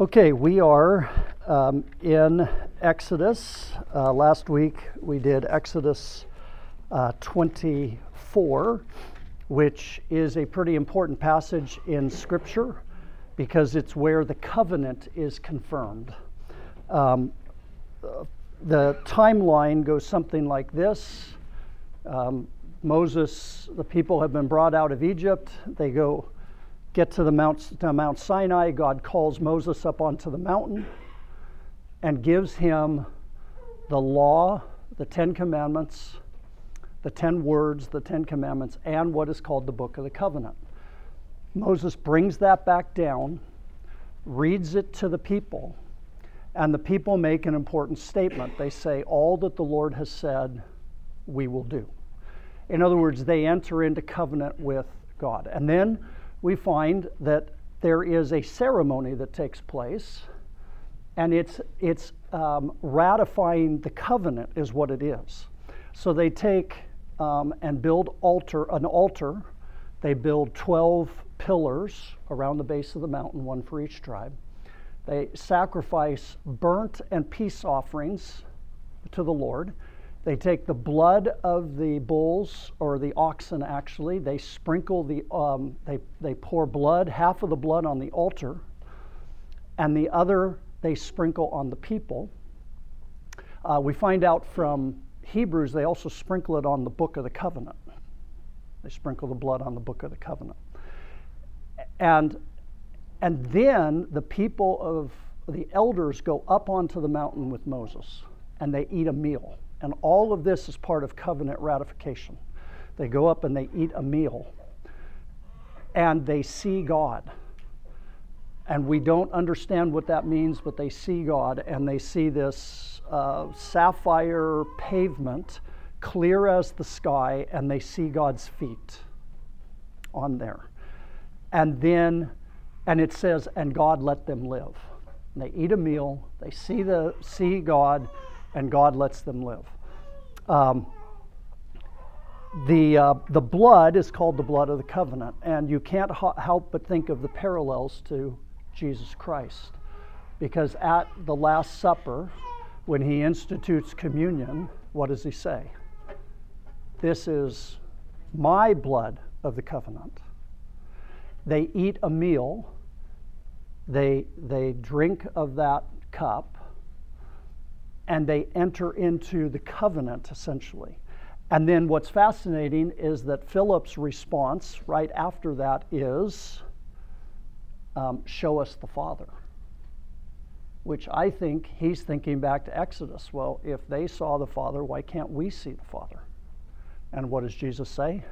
Okay, we are in Exodus. Last week we did Exodus 24, which is a pretty important passage in Scripture because it's where the covenant is confirmed. The timeline goes something like this. Moses, the people have been brought out of Egypt. They go get to Mount Sinai. God calls Moses up onto the mountain and gives him the law, the Ten Commandments, the Ten Words, the Ten Commandments, and what is called the Book of the Covenant. Moses brings that back down, reads it to the people, and the people make an important statement. They say, "All that the Lord has said, we will do." In other words, they enter into covenant with God. And then we find that there is a ceremony that takes place, and it's ratifying the covenant is what it is. So they take and build an altar. They build 12 pillars around the base of the mountain, one for each tribe. They sacrifice burnt and peace offerings to the Lord. They take the blood of the bulls, or the oxen actually, they sprinkle they pour blood, half of the blood on the altar, and the other they sprinkle on the people. We find out from Hebrews they also sprinkle it on the Book of the Covenant. They sprinkle the blood on the Book of the Covenant. And then the people of the elders go up onto the mountain with Moses, and they eat a meal. And all of this is part of covenant ratification. They go up and they eat a meal, and they see God. And we don't understand what that means, but they see God, and they see this sapphire pavement, clear as the sky, and they see God's feet on there. And it says, and God let them live. And they eat a meal, they see God, and God lets them live. The blood is called the blood of the covenant, and you can't help but think of the parallels to Jesus Christ, because at the Last Supper, when he institutes communion, what does he say? This is my blood of the covenant. They eat a meal, they drink of that cup, and they enter into the covenant, essentially. And then what's fascinating is that Philip's response right after that is, show us the Father, which I think he's thinking back to Exodus. Well, if they saw the Father, why can't we see the Father? And what does Jesus say?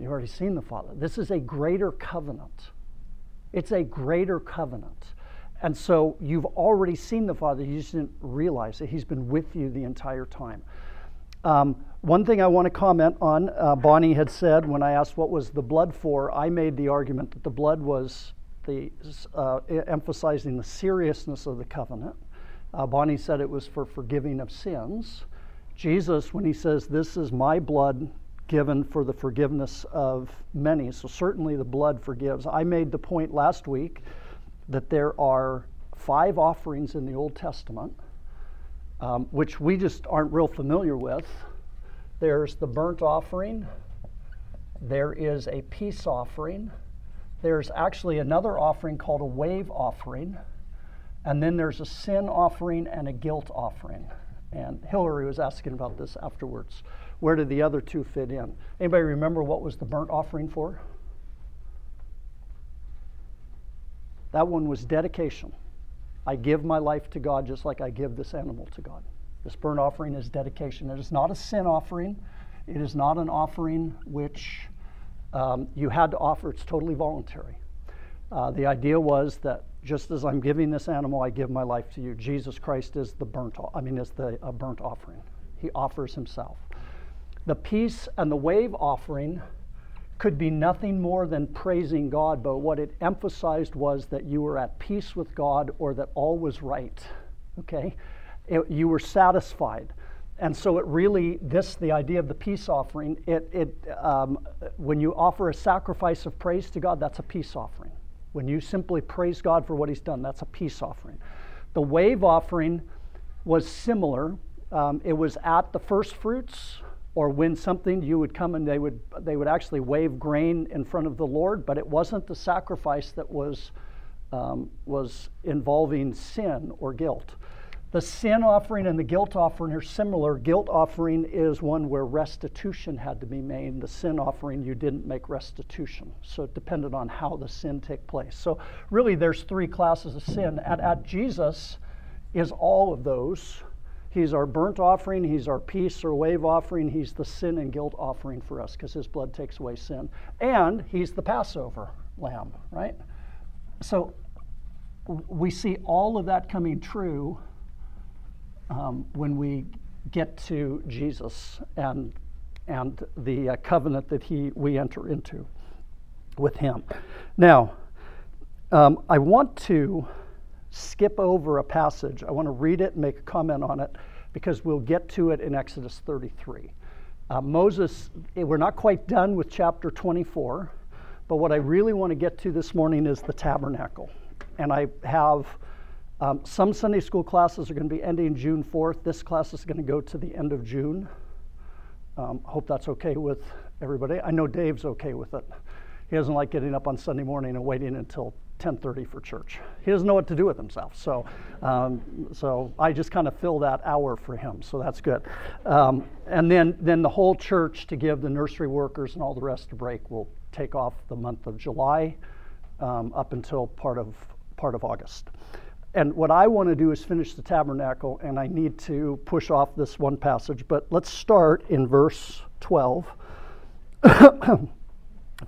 You've already seen the Father. This is a greater covenant. It's a greater covenant. And so you've already seen the Father. You just didn't realize that he's been with you the entire time. One thing I want to comment on, Bonnie had said when I asked what was the blood for, I made the argument that the blood was emphasizing the seriousness of the covenant. Bonnie said it was for forgiving of sins. Jesus, when he says, "This is my blood given for the forgiveness of many," so certainly the blood forgives. I made the point last week that there are 5 offerings in the Old Testament, which we just aren't real familiar with. There's the burnt offering. There is a peace offering. There's actually another offering called a wave offering. And then there's a sin offering and a guilt offering. And Hillary was asking about this afterwards. Where did the other 2 fit in? Anybody remember what was the burnt offering for? That one was dedication. I give my life to God just like I give this animal to God. This burnt offering is dedication. It is not a sin offering. It is not an offering which you had to offer. It's totally voluntary. The idea was that just as I'm giving this animal, I give my life to you. Jesus Christ is the burnt offering. He offers himself. The peace and the wave offering could be nothing more than praising God, but what it emphasized was that you were at peace with God, or that all was right, okay? You were satisfied. And so it really, the idea of the peace offering, when you offer a sacrifice of praise to God, that's a peace offering. when you simply praise God for what he's done. That's a peace offering. The wave offering was similar. It was at the first fruits, or when something, you would come and they would actually wave grain in front of the Lord, but it wasn't the sacrifice that was involving sin or guilt. The sin offering and the guilt offering are similar. Guilt offering is one where restitution had to be made. The sin offering, you didn't make restitution. So it depended on how the sin took place. So really there's three classes of sin. And Jesus is all of those. He's our burnt offering, he's our peace or wave offering, he's the sin and guilt offering for us because his blood takes away sin. And he's the Passover lamb, right? So we see all of that coming true when we get to Jesus and the covenant that we enter into with him. Now, I want to skip over a passage. I want to read it and make a comment on it because we'll get to it in Exodus 33. Moses, we're not quite done with chapter 24, but what I really want to get to this morning is the tabernacle. And I have... some Sunday school classes are going to be ending June 4th. This class is going to go to the end of June. Hope that's okay with everybody. I know Dave's okay with it. He doesn't like getting up on Sunday morning and waiting until 10:30 for church. He doesn't know what to do with himself. So I just kind of fill that hour for him. So that's good. And then the whole church, to give the nursery workers and all the rest a break, will take off the month of July up until part of August. And what I want to do is finish the tabernacle, and I need to push off this one passage. But let's start in verse 12. In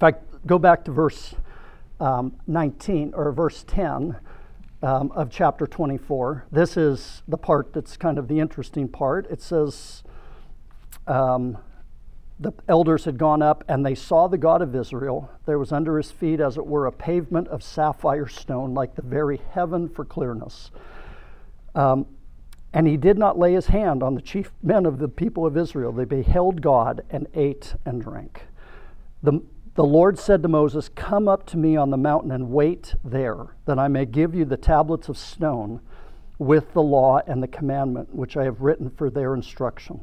fact, go back to verse 19, or verse 10 of chapter 24. This is the part that's kind of the interesting part. It says, the elders had gone up, and they saw the God of Israel. There was under his feet, as it were, a pavement of sapphire stone, like the very heaven for clearness. And he did not lay his hand on the chief men of the people of Israel. They beheld God and ate and drank. The Lord said to Moses, "Come up to me on the mountain and wait there, that I may give you the tablets of stone with the law and the commandment, which I have written for their instruction."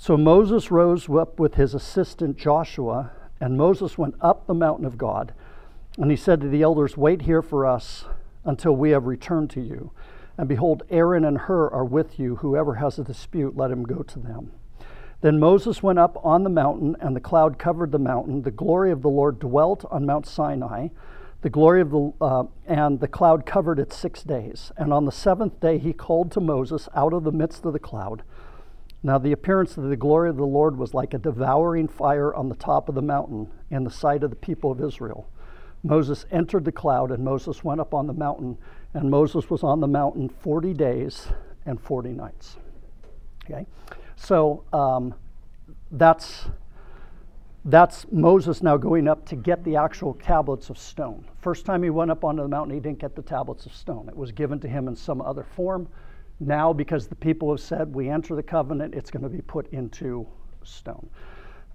So Moses rose up with his assistant Joshua, and Moses went up the mountain of God. And he said to the elders, "Wait here for us until we have returned to you. And behold, Aaron and Hur are with you. Whoever has a dispute, let him go to them." Then Moses went up on the mountain, and the cloud covered the mountain. The glory of the Lord dwelt on Mount Sinai. The glory of the cloud covered it 6 days. And on the seventh day he called to Moses out of the midst of the cloud. Now the appearance of the glory of the Lord was like a devouring fire on the top of the mountain in the sight of the people of Israel. Moses entered the cloud, and Moses went up on the mountain, and Moses was on the mountain 40 days and 40 nights. Okay, so that's Moses now going up to get the actual tablets of stone. First time he went up onto the mountain, he didn't get the tablets of stone. It was given to him in some other form. Now, because the people have said, we enter the covenant, it's going to be put into stone.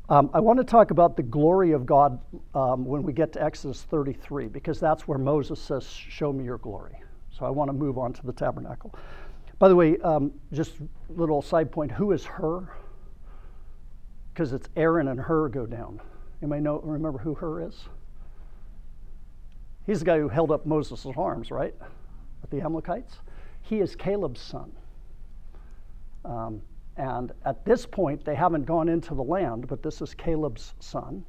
I want to talk about the glory of God when we get to Exodus 33, because that's where Moses says, "Show me your glory." So I want to move on to the tabernacle. By the way, just a little side point, who is Hur? Because it's Aaron and Hur go down. Anybody remember who Hur is? He's the guy who held up Moses' arms, right? With the Amalekites. He is Caleb's son. And at this point, they haven't gone into the land, but this is Caleb's son.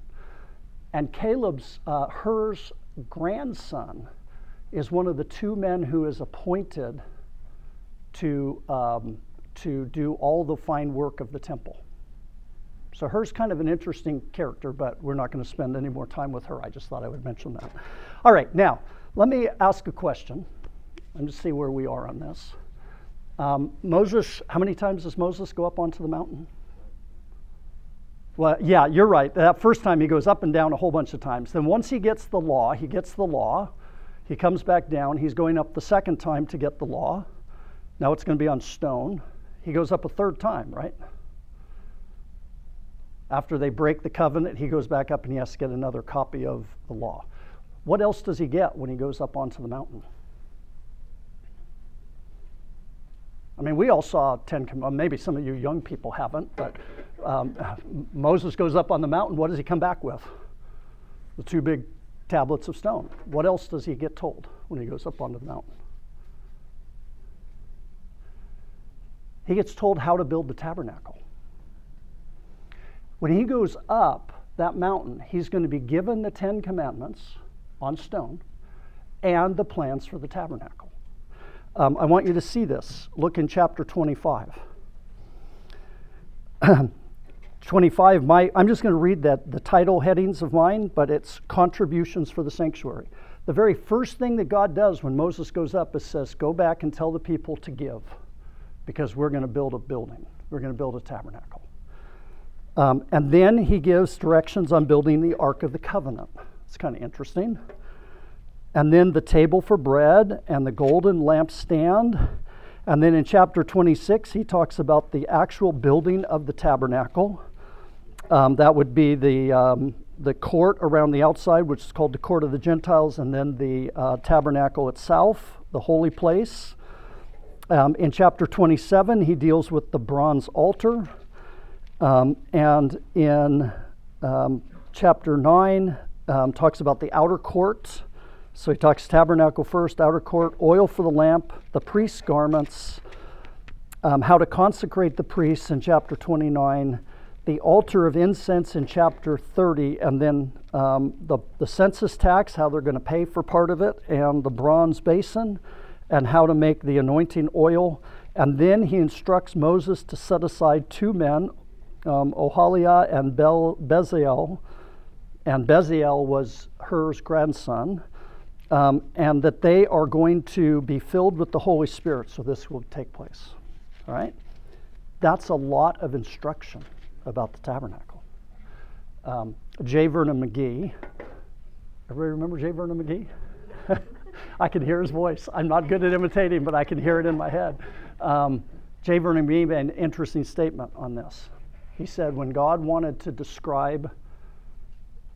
And Hur's grandson is one of the two men who is appointed to do all the fine work of the temple. So Hur's kind of an interesting character, but we're not going to spend any more time with her. I just thought I would mention that. All right, now, let me ask a question. Let me see where we are on this. Moses, how many times does Moses go up onto the mountain? Well, yeah, you're right. That first time he goes up and down a whole bunch of times. Then once he gets the law. He comes back down. He's going up the second time to get the law. Now it's going to be on stone. He goes up a third time, right? After they break the covenant, he goes back up and he has to get another copy of the law. What else does he get when he goes up onto the mountain? I mean, we all saw Ten Commandments. Maybe some of you young people haven't, but Moses goes up on the mountain. What does he come back with? The two big tablets of stone. What else does he get told when he goes up onto the mountain? He gets told how to build the tabernacle. When he goes up that mountain, he's going to be given the Ten Commandments on stone and the plans for the tabernacle. I want you to see this. Look in chapter 25. 25, I'm just going to read that the title headings of mine, but it's Contributions for the Sanctuary. The very first thing that God does when Moses goes up is says, go back and tell the people to give, because we're going to build a building. We're going to build a tabernacle. And then he gives directions on building the Ark of the Covenant. It's kind of interesting. And then the table for bread and the golden lampstand. And then in chapter 26, he talks about the actual building of the tabernacle. That would be the court around the outside, which is called the court of the Gentiles, and then the tabernacle itself, the holy place. In chapter 27, he deals with the bronze altar. And in chapter 9, talks about the outer court. So he talks tabernacle first, outer court, oil for the lamp, the priest's garments, how to consecrate the priests in chapter 29, the altar of incense in chapter 30, and then the census tax, how they're going to pay for part of it, and the bronze basin, and how to make the anointing oil. And then he instructs Moses to set aside two men, Oholiab and Bezalel. And Bezalel was Hur's grandson. And that they are going to be filled with the Holy Spirit, so this will take place. All right? That's a lot of instruction about the tabernacle. J. Vernon McGee. Everybody remember J. Vernon McGee? I can hear his voice. I'm not good at imitating, but I can hear it in my head. J. Vernon McGee made an interesting statement on this. He said, when God wanted to describe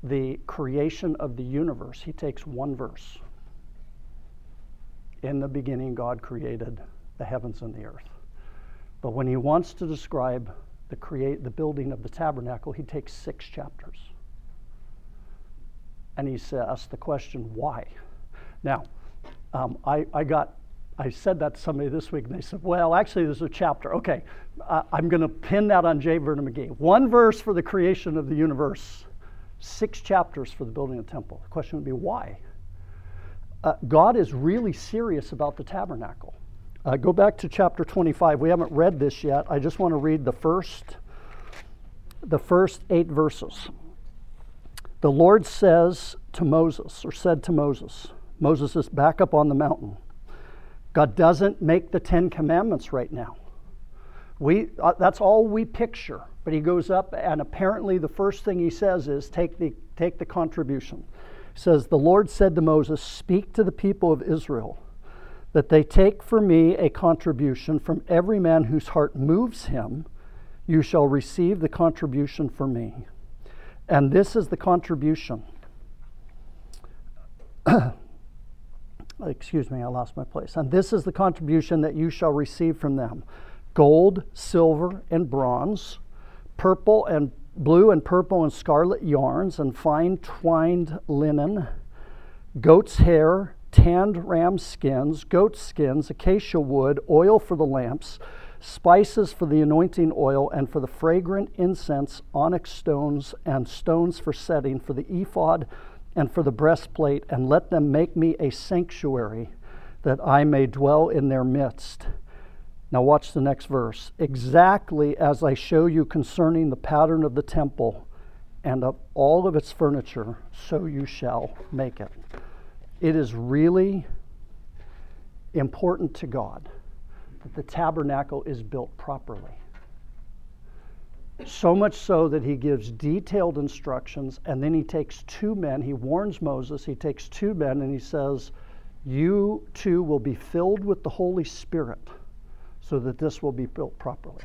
the creation of the universe, he takes one verse. In the beginning, God created the heavens and the earth. But when he wants to describe the building of the tabernacle, he takes 6 chapters. And he asks the question, why? Now, I said that to somebody this week, and they said, well, actually, there's a chapter. Okay, I'm going to pin that on J. Vernon McGee. One verse for the creation of the universe. 6 chapters for the building of the temple. The question would be, why? God is really serious about the tabernacle. Go back to chapter 25. We haven't read this yet. I just want to read the first 8 verses. The Lord said to Moses. Moses is back up on the mountain. God doesn't make the Ten Commandments right now. That's all we picture. But he goes up, and apparently the first thing he says is, take the contribution. He says, the Lord said to Moses, speak to the people of Israel, that they take for me a contribution from every man whose heart moves him. You shall receive the contribution for me. And this is the contribution. Excuse me, I lost my place. And this is the contribution that you shall receive from them. Gold, silver, and bronze, purple and blue and purple and scarlet yarns, and fine twined linen, goat's hair, tanned ram skins, goat skins, acacia wood, oil for the lamps, spices for the anointing oil, and for the fragrant incense, onyx stones, and stones for setting, for the ephod, and for the breastplate, and let them make me a sanctuary, that I may dwell in their midst. Now watch the next verse. Exactly as I show you concerning the pattern of the temple and of all of its furniture, so you shall make it. It is really important to God that the tabernacle is built properly. So much so that he gives detailed instructions, and then he takes two men. He warns Moses. He takes two men, and he says, you too will be filled with the Holy Spirit, so that this will be built properly.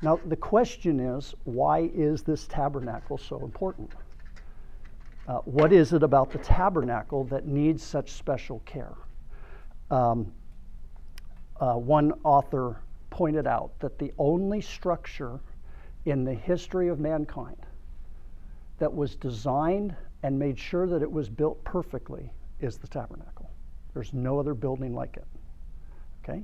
Now, the question is, why is this tabernacle so important? What is it about the tabernacle that needs such special care? One author pointed out that the only structure in the history of mankind that was designed and made sure that it was built perfectly is the tabernacle. There's no other building like it. Okay?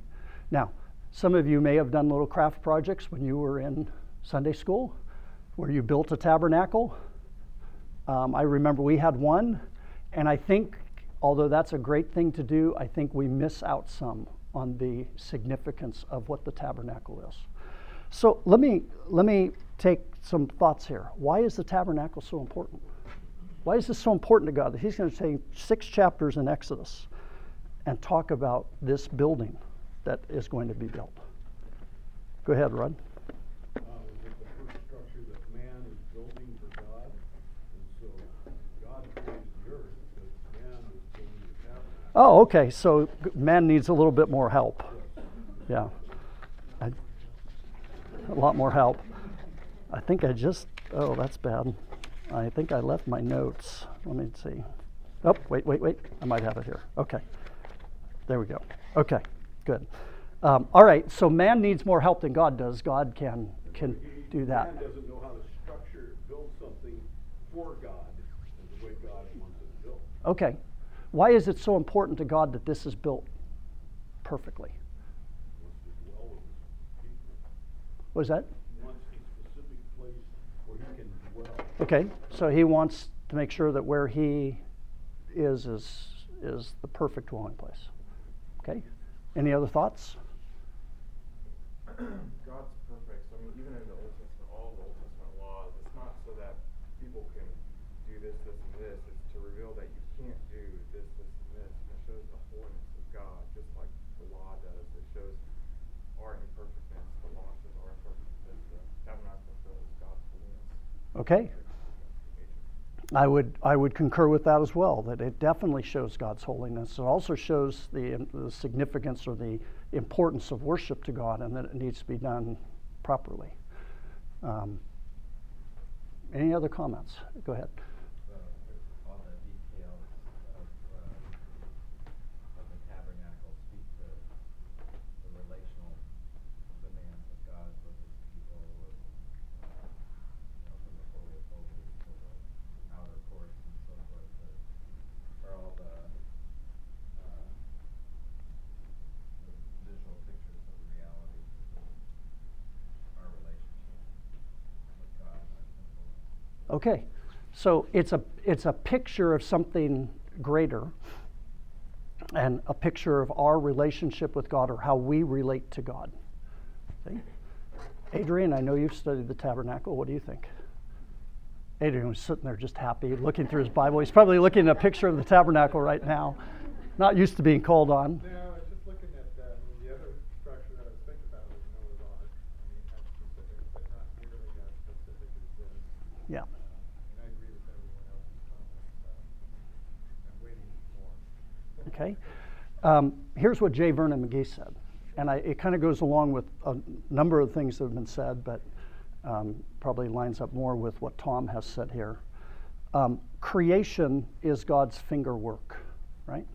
Now, some of you may have done little craft projects when you were in Sunday school where you built a tabernacle. I remember we had one, and I think, although that's a great thing to do, I think we miss out some on the significance of what the tabernacle is. So let me take some thoughts here. Why is the tabernacle so important? Why is this so important to God? He's going to take 6 chapters in Exodus and talk about this building that is going to be built. Go ahead, Rod. It was the first structure that man is building for God. And so God created the earth, but man is building the tabernacle. Oh, okay. So man needs a little bit more help. Yeah. A lot more help. I think I just, oh, that's bad. I think I left my notes. Let me see. Oh, wait. I might have it here. Okay. There we go. Okay, good. All right, so man needs more help than God does. God can do that. Man doesn't know how to structure, build something for God the way God wants it built. Okay. Why is it so important to God that this is built perfectly? What is that? He wants a specific place where he can dwell. Okay, so he wants to make sure that where he is the perfect dwelling place. Okay, any other thoughts? God's perfect. So, I mean, even in the Old Testament, all the Old Testament laws, it's not so that people can do this, this, and this. It's to reveal that you can't do this, this, and this. And it shows the holiness of God, just like the law does. It shows our imperfectness. The law shows our imperfectness. The tabernacle shows God's holiness. Okay. I would concur with that as well, that it definitely shows God's holiness. It also shows the significance or the importance of worship to God and that it needs to be done properly. Any other comments? Go ahead. All the details of the tabernacle speak to the relational demands of God with his people, from the Holy of Holies to the outer courts and so forth, are all the visual pictures of the reality of our relationship with God. Okay, so it's a picture of something greater, and a picture of our relationship with God or how we relate to God. Okay. Adrian, I know you've studied the tabernacle. What do you think? Adrian was sitting there just happy, looking through his Bible. He's probably looking at a picture of the tabernacle right now. Not used to being called on. No, I was just looking at that. I mean, the other structure that I was thinking about was an Oholiab. I mean, that's specific, but not nearly as specific as this. Yeah. And I agree with everyone else's comments. I'm waiting for more. Okay. Here's what J. Vernon McGee said. And it kind of goes along with a number of things that have been said, but probably lines up more with what Tom has said here. Creation is God's finger work, right?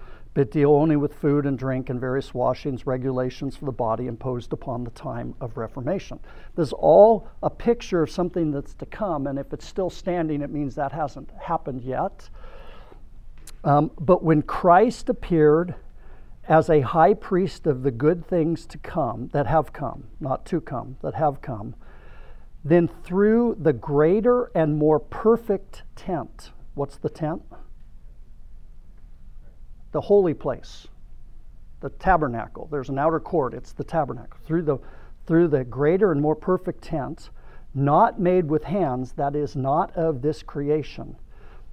but deal only with food and drink and various washings, regulations for the body imposed upon the time of Reformation." This is all a picture of something that's to come, and if it's still standing, it means that hasn't happened yet. But when Christ appeared as a high priest of the good things to come, that have come, not to come, that have come, then through the greater and more perfect tent — what's the tent? The holy place, the tabernacle. There's an outer court, it's the tabernacle. Through the greater and more perfect tent, not made with hands, that is not of this creation,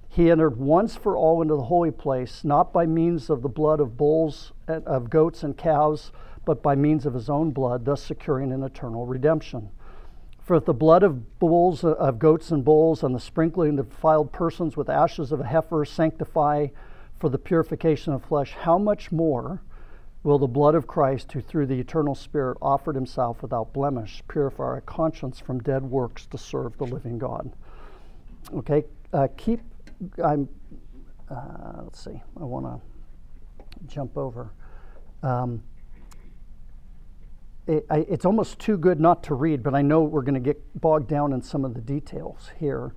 he entered once for all into the holy place, not by means of the blood of bulls, of goats and calves, but by means of his own blood, thus securing an eternal redemption. For if the blood of bulls, of goats and bulls, and the sprinkling of defiled persons with ashes of a heifer sanctify for the purification of flesh, how much more will the blood of Christ, who through the eternal Spirit offered himself without blemish, purify our conscience from dead works to serve the living God? Okay, let's see, I want to jump over. It's almost too good not to read, but I know we're going to get bogged down in some of the details here.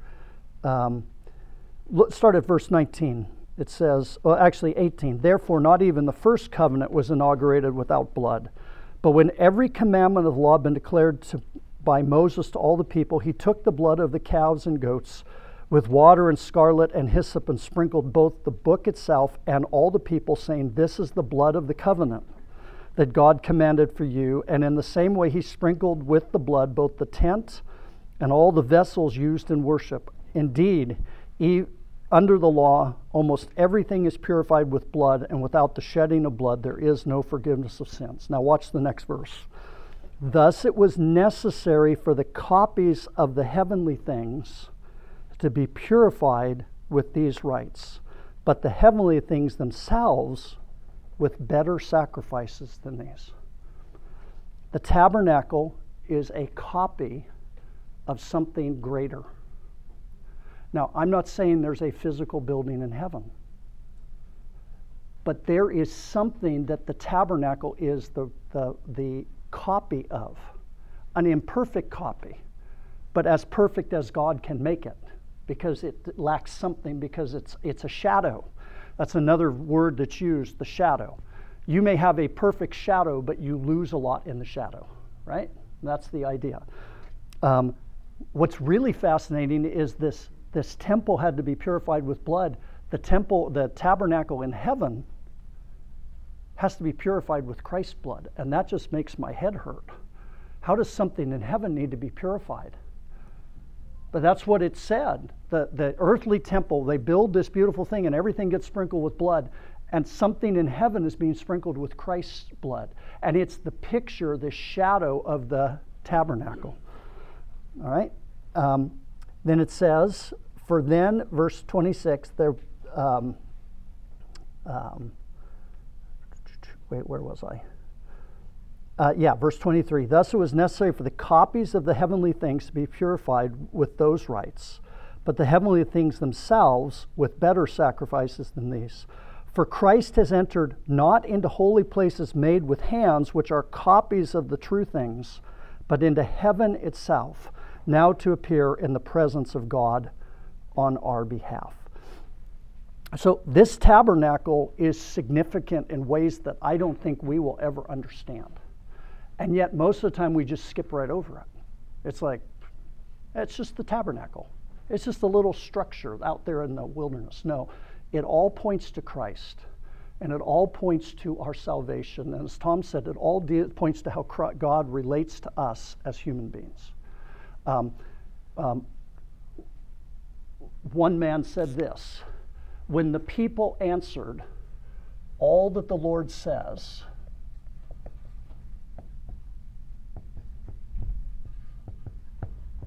Let's start at verse 19. It says, 18, "Therefore not even the first covenant was inaugurated without blood. But when every commandment of the law had been declared by Moses to all the people, he took the blood of the calves and goats with water and scarlet and hyssop and sprinkled both the book itself and all the people, saying, 'This is the blood of the covenant that God commanded for you.' And in the same way he sprinkled with the blood both the tent and all the vessels used in worship. Indeed, under the law, almost everything is purified with blood, and without the shedding of blood, there is no forgiveness of sins." Now watch the next verse. "Thus it was necessary for the copies of the heavenly things to be purified with these rites, but the heavenly things themselves with better sacrifices than these." The tabernacle is a copy of something greater. Now, I'm not saying there's a physical building in heaven, but there is something that the tabernacle is the copy of, an imperfect copy, but as perfect as God can make it. because it lacks something, because it's a shadow. That's another word that's used, the shadow. You may have a perfect shadow, but you lose a lot in the shadow, right? That's the idea. What's really fascinating is this temple had to be purified with blood. The temple, the tabernacle in heaven has to be purified with Christ's blood, and that just makes my head hurt. How does something in heaven need to be purified? But that's what it said. The earthly temple, they build this beautiful thing and everything gets sprinkled with blood, and something in heaven is being sprinkled with Christ's blood. And it's the picture, the shadow of the tabernacle. All right? Then it says, for then, verse 26, verse 23. Thus it was necessary for the copies of the heavenly things to be purified with those rites, but the heavenly things themselves with better sacrifices than these. For Christ has entered not into holy places made with hands, which are copies of the true things, but into heaven itself, now to appear in the presence of God on our behalf. So this tabernacle is significant in ways that I don't think we will ever understand. And yet most of the time we just skip right over it. It's like, it's just the tabernacle. It's just a little structure out there in the wilderness. No, it all points to Christ, and it all points to our salvation. And as Tom said, it all points to how God relates to us as human beings. One man said this, when the people answered all that the Lord says,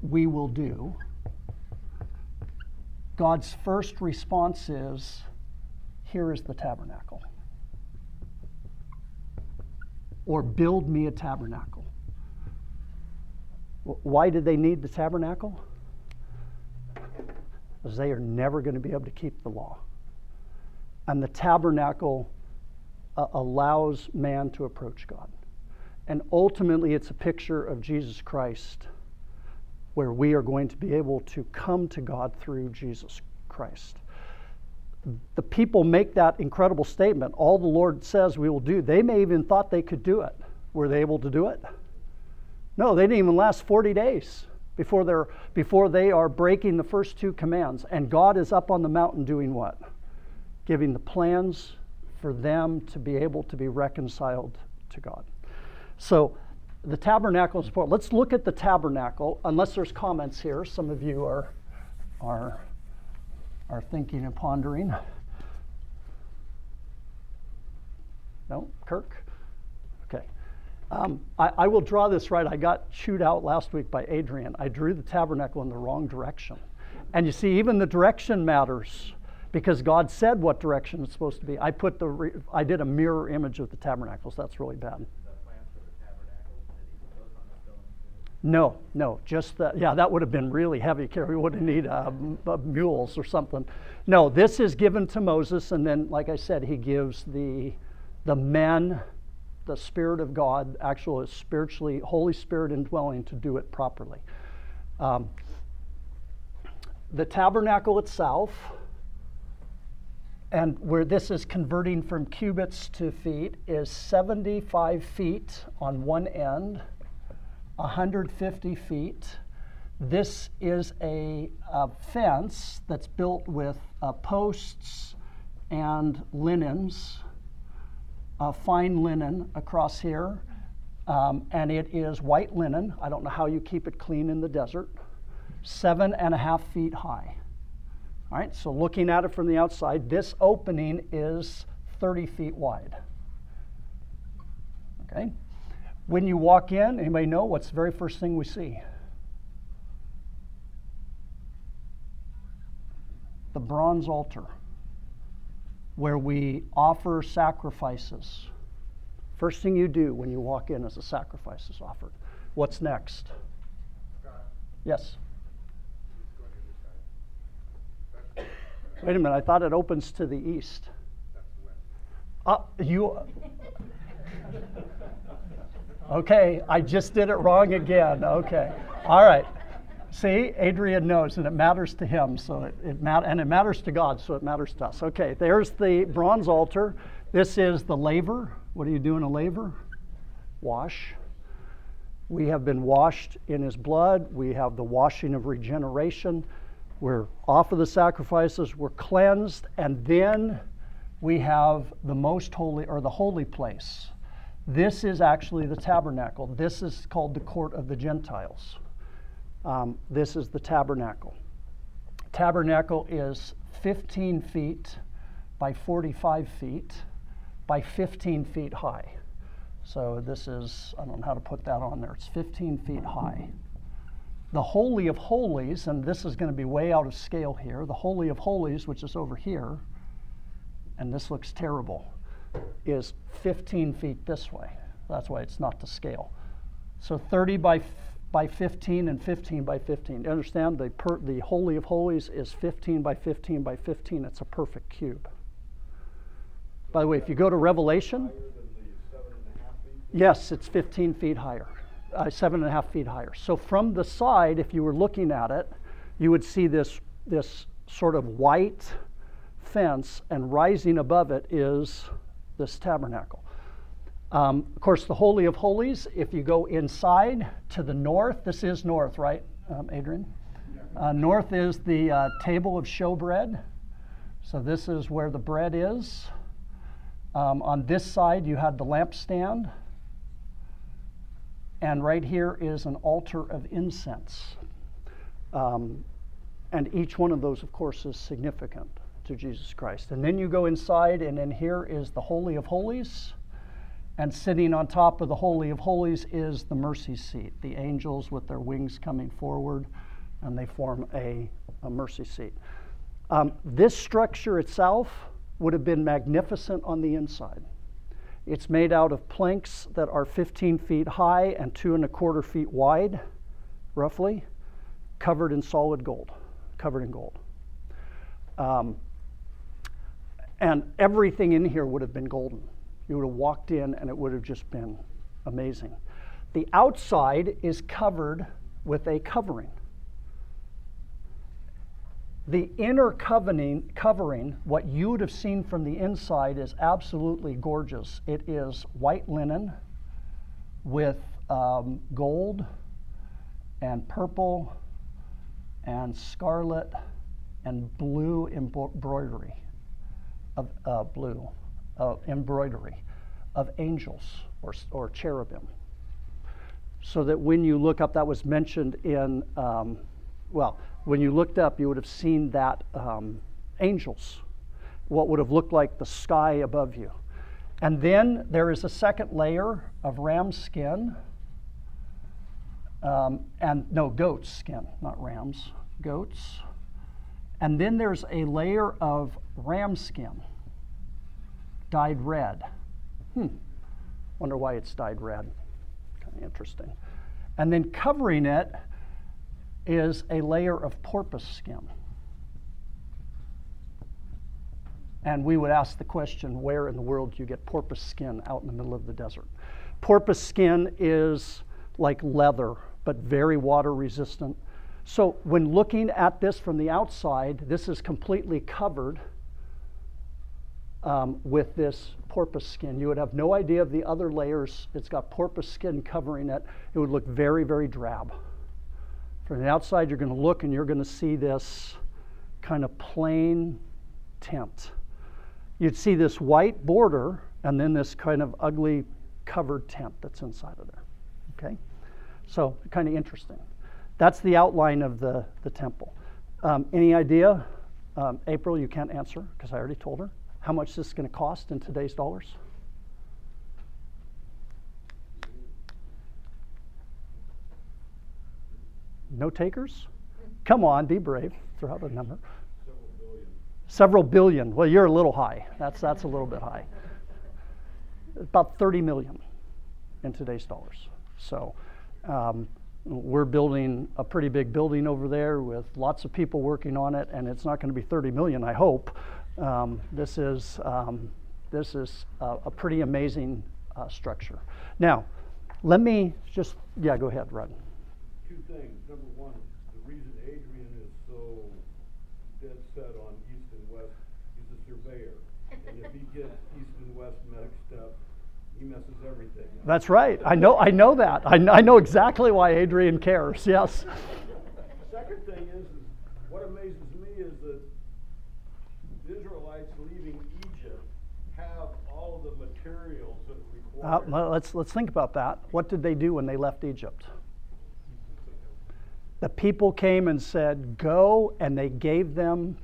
we will do, God's first response is, here is the tabernacle. Or build me a tabernacle. Why did they need the tabernacle? Because they are never going to be able to keep the law. And the tabernacle allows man to approach God. And ultimately, it's a picture of Jesus Christ, where we are going to be able to come to God through Jesus Christ. The people make that incredible statement, all the Lord says we will do. They may even thought they could do it. Were they able to do it? No, they didn't even last 40 days. Before they are breaking the first two commands. And God is up on the mountain doing what? Giving the plans for them to be able to be reconciled to God. So the tabernacle is important. Let's look at the tabernacle, unless there's comments here. Some of you are thinking and pondering. No? Kirk? I will draw this right. I got chewed out last week by Adrian. I drew the tabernacle in the wrong direction. And you see, even the direction matters because God said what direction it's supposed to be. I did a mirror image of the tabernacles. That's really bad. No, just that. Yeah, that would have been really heavy. We would have needed mules or something. No, this is given to Moses. And then, like I said, he gives the men the Spirit of God, actually spiritually, Holy Spirit indwelling to do it properly. The tabernacle itself, and where this is converting from cubits to feet, is 75 feet on one end, 150 feet. This is a fence that's built with posts and linens. Fine linen across here, and it is white linen. I don't know how you keep it clean in the desert. 7.5 feet high. All right, so looking at it from the outside, this opening is 30 feet wide. Okay, when you walk in, anybody know what's the very first thing we see? The bronze altar, where we offer sacrifices. First thing you do when you walk in is a sacrifice is offered. What's next? God. Yes. Wait a minute, I thought it opens to the east. Okay, I just did it wrong again. Okay, all right. See, Adrian knows, and it matters to him, so it matters to God, so it matters to us. Okay, there's the bronze altar. This is the laver. What do you do in a laver? Wash. We have been washed in his blood. We have the washing of regeneration. We're off of the sacrifices. We're cleansed. And then we have the most holy, or the holy place. This is actually the tabernacle. This is called the court of the Gentiles. This is the tabernacle. Tabernacle is 15 feet by 45 feet by 15 feet high. So this is, I don't know how to put that on there. It's 15 feet high. The Holy of Holies, and this is going to be way out of scale here, the Holy of Holies, which is over here, and this looks terrible, is 15 feet this way. That's why it's not to scale. So 30 by 15 and 15 by 15. Understand, the Holy of Holies is 15 by 15 by 15. It's a perfect cube. By the way, if you go to Revelation, yes, it's 15 feet higher, 7.5 feet higher. So from the side, if you were looking at it, you would see this sort of white fence, and rising above it is this tabernacle. Of course, the Holy of Holies, if you go inside to the north, this is north, right, Adrian? North is the table of showbread. So this is where the bread is. On this side, you had the lampstand. And right here is an altar of incense. And each one of those, of course, is significant to Jesus Christ. And then you go inside, and then here is the Holy of Holies. And sitting on top of the Holy of Holies is the mercy seat, the angels with their wings coming forward, and they form a mercy seat. This structure itself would have been magnificent on the inside. It's made out of planks that are 15 feet high and 2.25 feet wide, roughly, covered in solid gold, covered in gold. And everything in here would have been golden. You would have walked in and it would have just been amazing. The outside is covered with a covering. The inner covering, what you would have seen from the inside, is absolutely gorgeous. It is white linen with gold and purple and scarlet and blue embroidery of embroidery of angels or cherubim. So that when you look up, that was mentioned in, when you looked up, you would have seen that angels, what would have looked like the sky above you. And then there is a second layer of ram skin, goat's skin, not rams, goats. And then there's a layer of ram skin, dyed red. Wonder why it's dyed red. Kind of interesting. And then covering it is a layer of porpoise skin. And we would ask the question, where in the world do you get porpoise skin out in the middle of the desert? Porpoise skin is like leather, but very water resistant. So when looking at this from the outside, this is completely covered with this porpoise skin. You would have no idea of the other layers. It's got porpoise skin covering it. It would look very, very drab. From the outside, you're going to look and you're going to see this kind of plain tent. You'd see this white border and then this kind of ugly covered tent that's inside of there. Okay? So kind of interesting. That's the outline of the temple. Any idea? April, you can't answer because I already told her. How much this is going to cost in today's dollars? No takers? Come on, be brave. Throw out a number. Several billion. Well, you're a little high. That's a little bit high. About 30 million in today's dollars. So we're building a pretty big building over there with lots of people working on it, and it's not going to be 30 million, I hope. This is a pretty amazing structure. Now, let me just, go ahead, Rod. Two things. Number one, the He messes everything up. That's right. I know that. I know exactly why Adrian cares. Yes. The second thing is what amazes me is that the Israelites leaving Egypt have all of the materials that required. Well, let's think about that. What did they do when they left Egypt? The people came and said, "Go," and they gave them.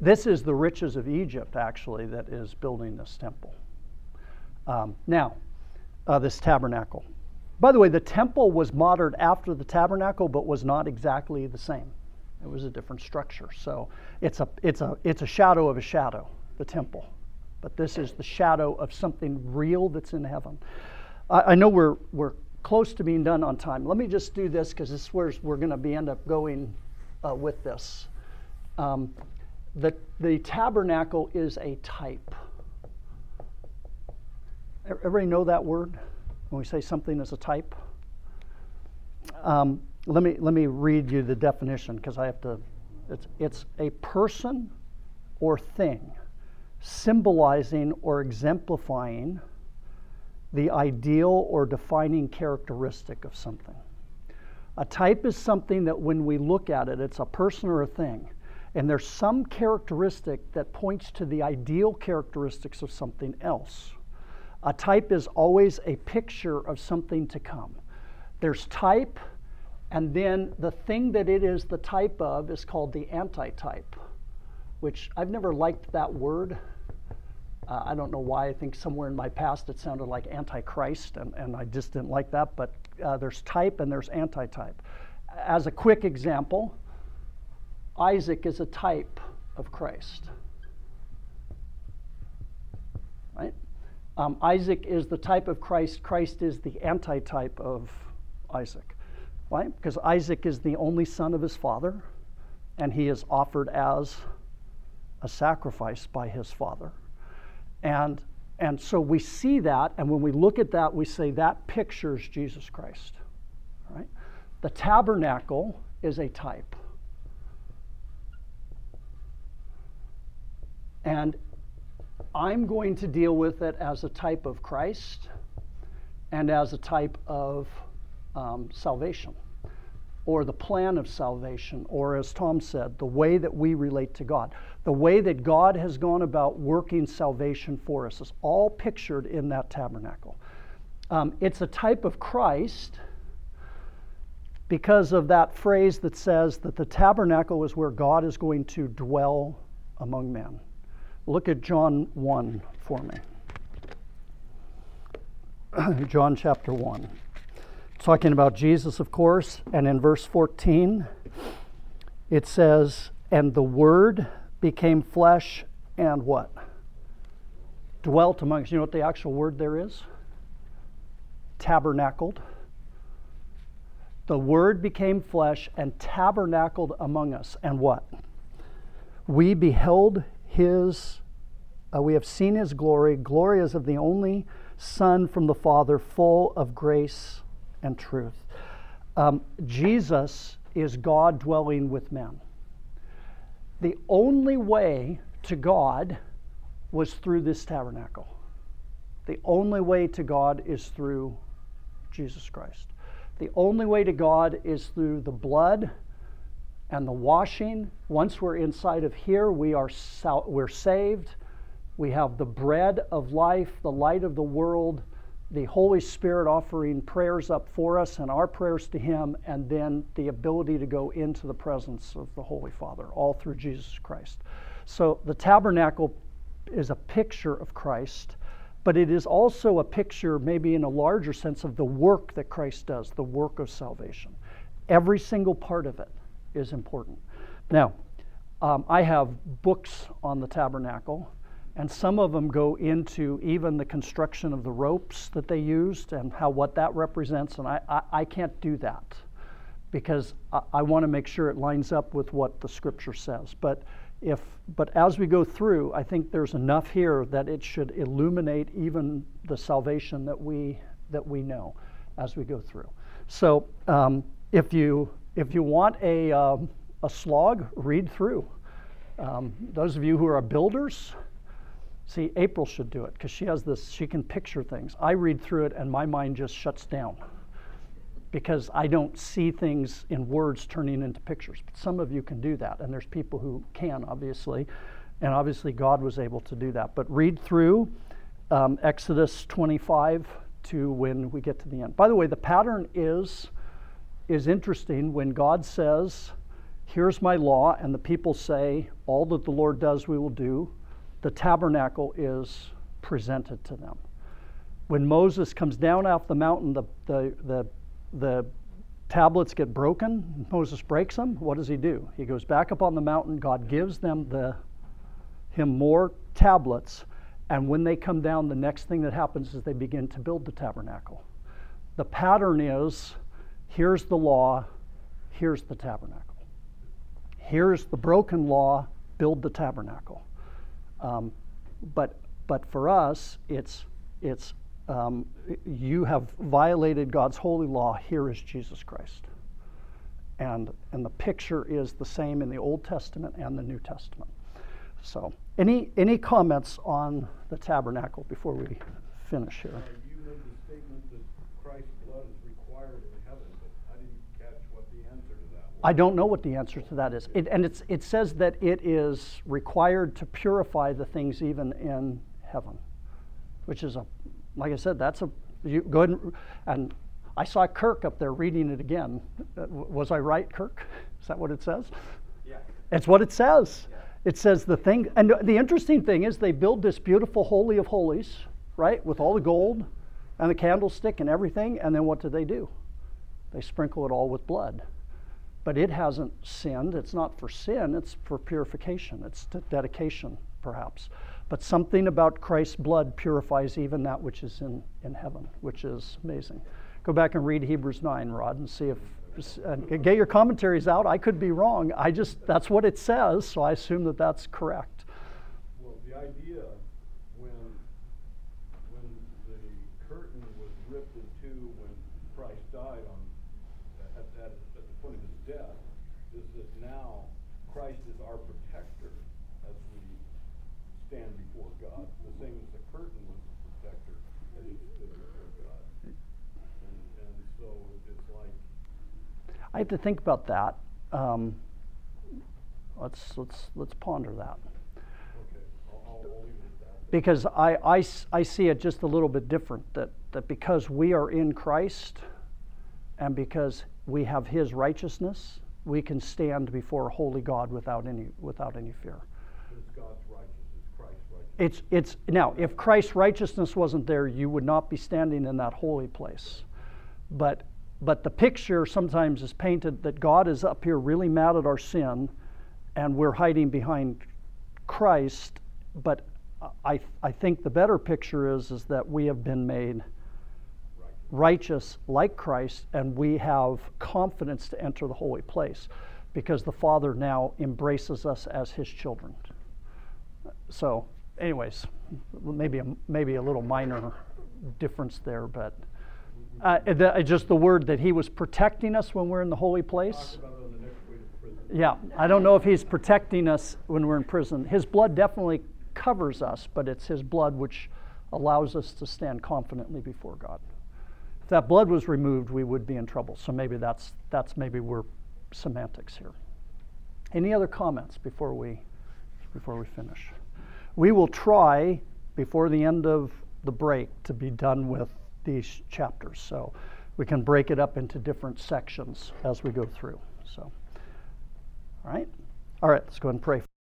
This is the riches of Egypt, actually, that is building this temple. This tabernacle. By the way, the temple was modeled after the tabernacle, but was not exactly the same. It was a different structure. So it's a shadow of a shadow, the temple. But this is the shadow of something real that's in heaven. I know we're close to being done on time. Let me just do this because this is where we're going to end up going with this. The tabernacle is a type. Everybody know that word? When we say something is a type, let me read you the definition because I have to. It's a person or thing symbolizing or exemplifying the ideal or defining characteristic of something. A type is something that when we look at it, it's a person or a thing, and there's some characteristic that points to the ideal characteristics of something else. A type is always a picture of something to come. There's type, and then the thing that it is the type of is called the antitype, which I've never liked that word. I don't know why. I think somewhere in my past it sounded like antichrist, and I just didn't like that, but there's type and there's antitype. As a quick example, Isaac is a type of Christ. Right? Isaac is the type of Christ. Christ is the antitype of Isaac. Why? Because Isaac is the only son of his father, and he is offered as a sacrifice by his father. And so we see that, and when we look at that, we say that pictures Jesus Christ. Right? The tabernacle is a type. And I'm going to deal with it as a type of Christ and as a type of salvation, or the plan of salvation, or as Tom said, the way that we relate to God. The way that God has gone about working salvation for us is all pictured in that tabernacle. It's a type of Christ because of that phrase that says that the tabernacle is where God is going to dwell among men. Look at John 1 for me. John chapter 1. It's talking about Jesus, of course, and in verse 14, it says, "And the Word became flesh and" what? "Dwelt among us." You know what the actual word there is? Tabernacled. The Word became flesh and tabernacled among us. And what? "We beheld His, we have seen His glory. Glory is of the only Son from the Father, full of grace and truth." Jesus is God dwelling with men. The only way to God was through this tabernacle. The only way to God is through Jesus Christ. The only way to God is through the blood and the washing. Once we're inside of here, we're saved. We have the bread of life, the light of the world, the Holy Spirit offering prayers up for us and our prayers to Him, and then the ability to go into the presence of the Holy Father, all through Jesus Christ. So the tabernacle is a picture of Christ, but it is also a picture, maybe in a larger sense, of the work that Christ does, the work of salvation. Every single part of it is important. Now, I have books on the tabernacle, and some of them go into even the construction of the ropes that they used and what that represents, and I can't do that because I want to make sure it lines up with what the Scripture says. But as we go through, I think there's enough here that it should illuminate even the salvation that we know as we go through. So if you want a slog, read through. Those of you who are builders, See, April should do it because she has this, she can picture things. I read through it and my mind just shuts down because I don't see things in words turning into pictures. But some of you can do that, and there's people who can, obviously. And obviously God was able to do that. But read through Exodus 25 to when we get to the end. By the way, the pattern is interesting when God says, here's my law, and the people say, all that the Lord does we will do. The tabernacle is presented to them. When Moses comes down off the mountain, the tablets get broken. Moses breaks them. What does he do? He goes back up on the mountain. God gives them him more tablets. And when they come down, the next thing that happens is they begin to build the tabernacle. The pattern is, here's the law, here's the tabernacle. Here's the broken law, build the tabernacle. But for us, it's you have violated God's holy law. Here is Jesus Christ, and the picture is the same in the Old Testament and the New Testament. So, any comments on the tabernacle before we finish here? You made the statement that Christ's blood is required in heaven, but I didn't catch what the answer to that was. I don't know what the answer to that is. It says that it is required to purify the things even in heaven, which is like I said, you go ahead and I saw Kirk up there reading it again. Was I right, Kirk? Is that what it says? Yeah. It's what it says. Yeah. It says the thing, and the interesting thing is they build this beautiful Holy of Holies, right? With all the gold and the candlestick and everything, and then what do? They sprinkle it all with blood. But it hasn't sinned. It's not for sin, it's for purification. It's dedication, perhaps. But something about Christ's blood purifies even that which is in heaven, which is amazing. Go back and read Hebrews 9, Rod, and see if get your commentaries out. I could be wrong. That's what it says, so I assume that that's correct. Well, the idea when the curtain was ripped in two when Christ died at the point of his death is that now Christ is our protector as we stand before God, the same as the curtain was the protector as he stood before God. And so it's like, I have to think about that. Let's ponder that. Okay. I'll leave it at that. Because I see it just a little bit different, that because we are in Christ and because we have his righteousness, we can stand before a holy God without any fear. It's God's righteousness, Christ's righteousness. Now, if Christ's righteousness wasn't there, you would not be standing in that holy place. But the picture sometimes is painted that God is up here really mad at our sin and we're hiding behind Christ. But I think the better picture is that we have been made righteous like Christ, and we have confidence to enter the holy place because the Father now embraces us as his children. So anyways, maybe a little minor difference there, but... just the word that he was protecting us when we're in the holy place. Yeah, I don't know if he's protecting us when we're in prison. His blood definitely covers us, but it's his blood which allows us to stand confidently before God. If that blood was removed, we would be in trouble. So maybe that's we're semantics here. Any other comments before we finish? We will try before the end of the break to be done with these chapters, so we can break it up into different sections as we go through. So, all right, let's go ahead and pray.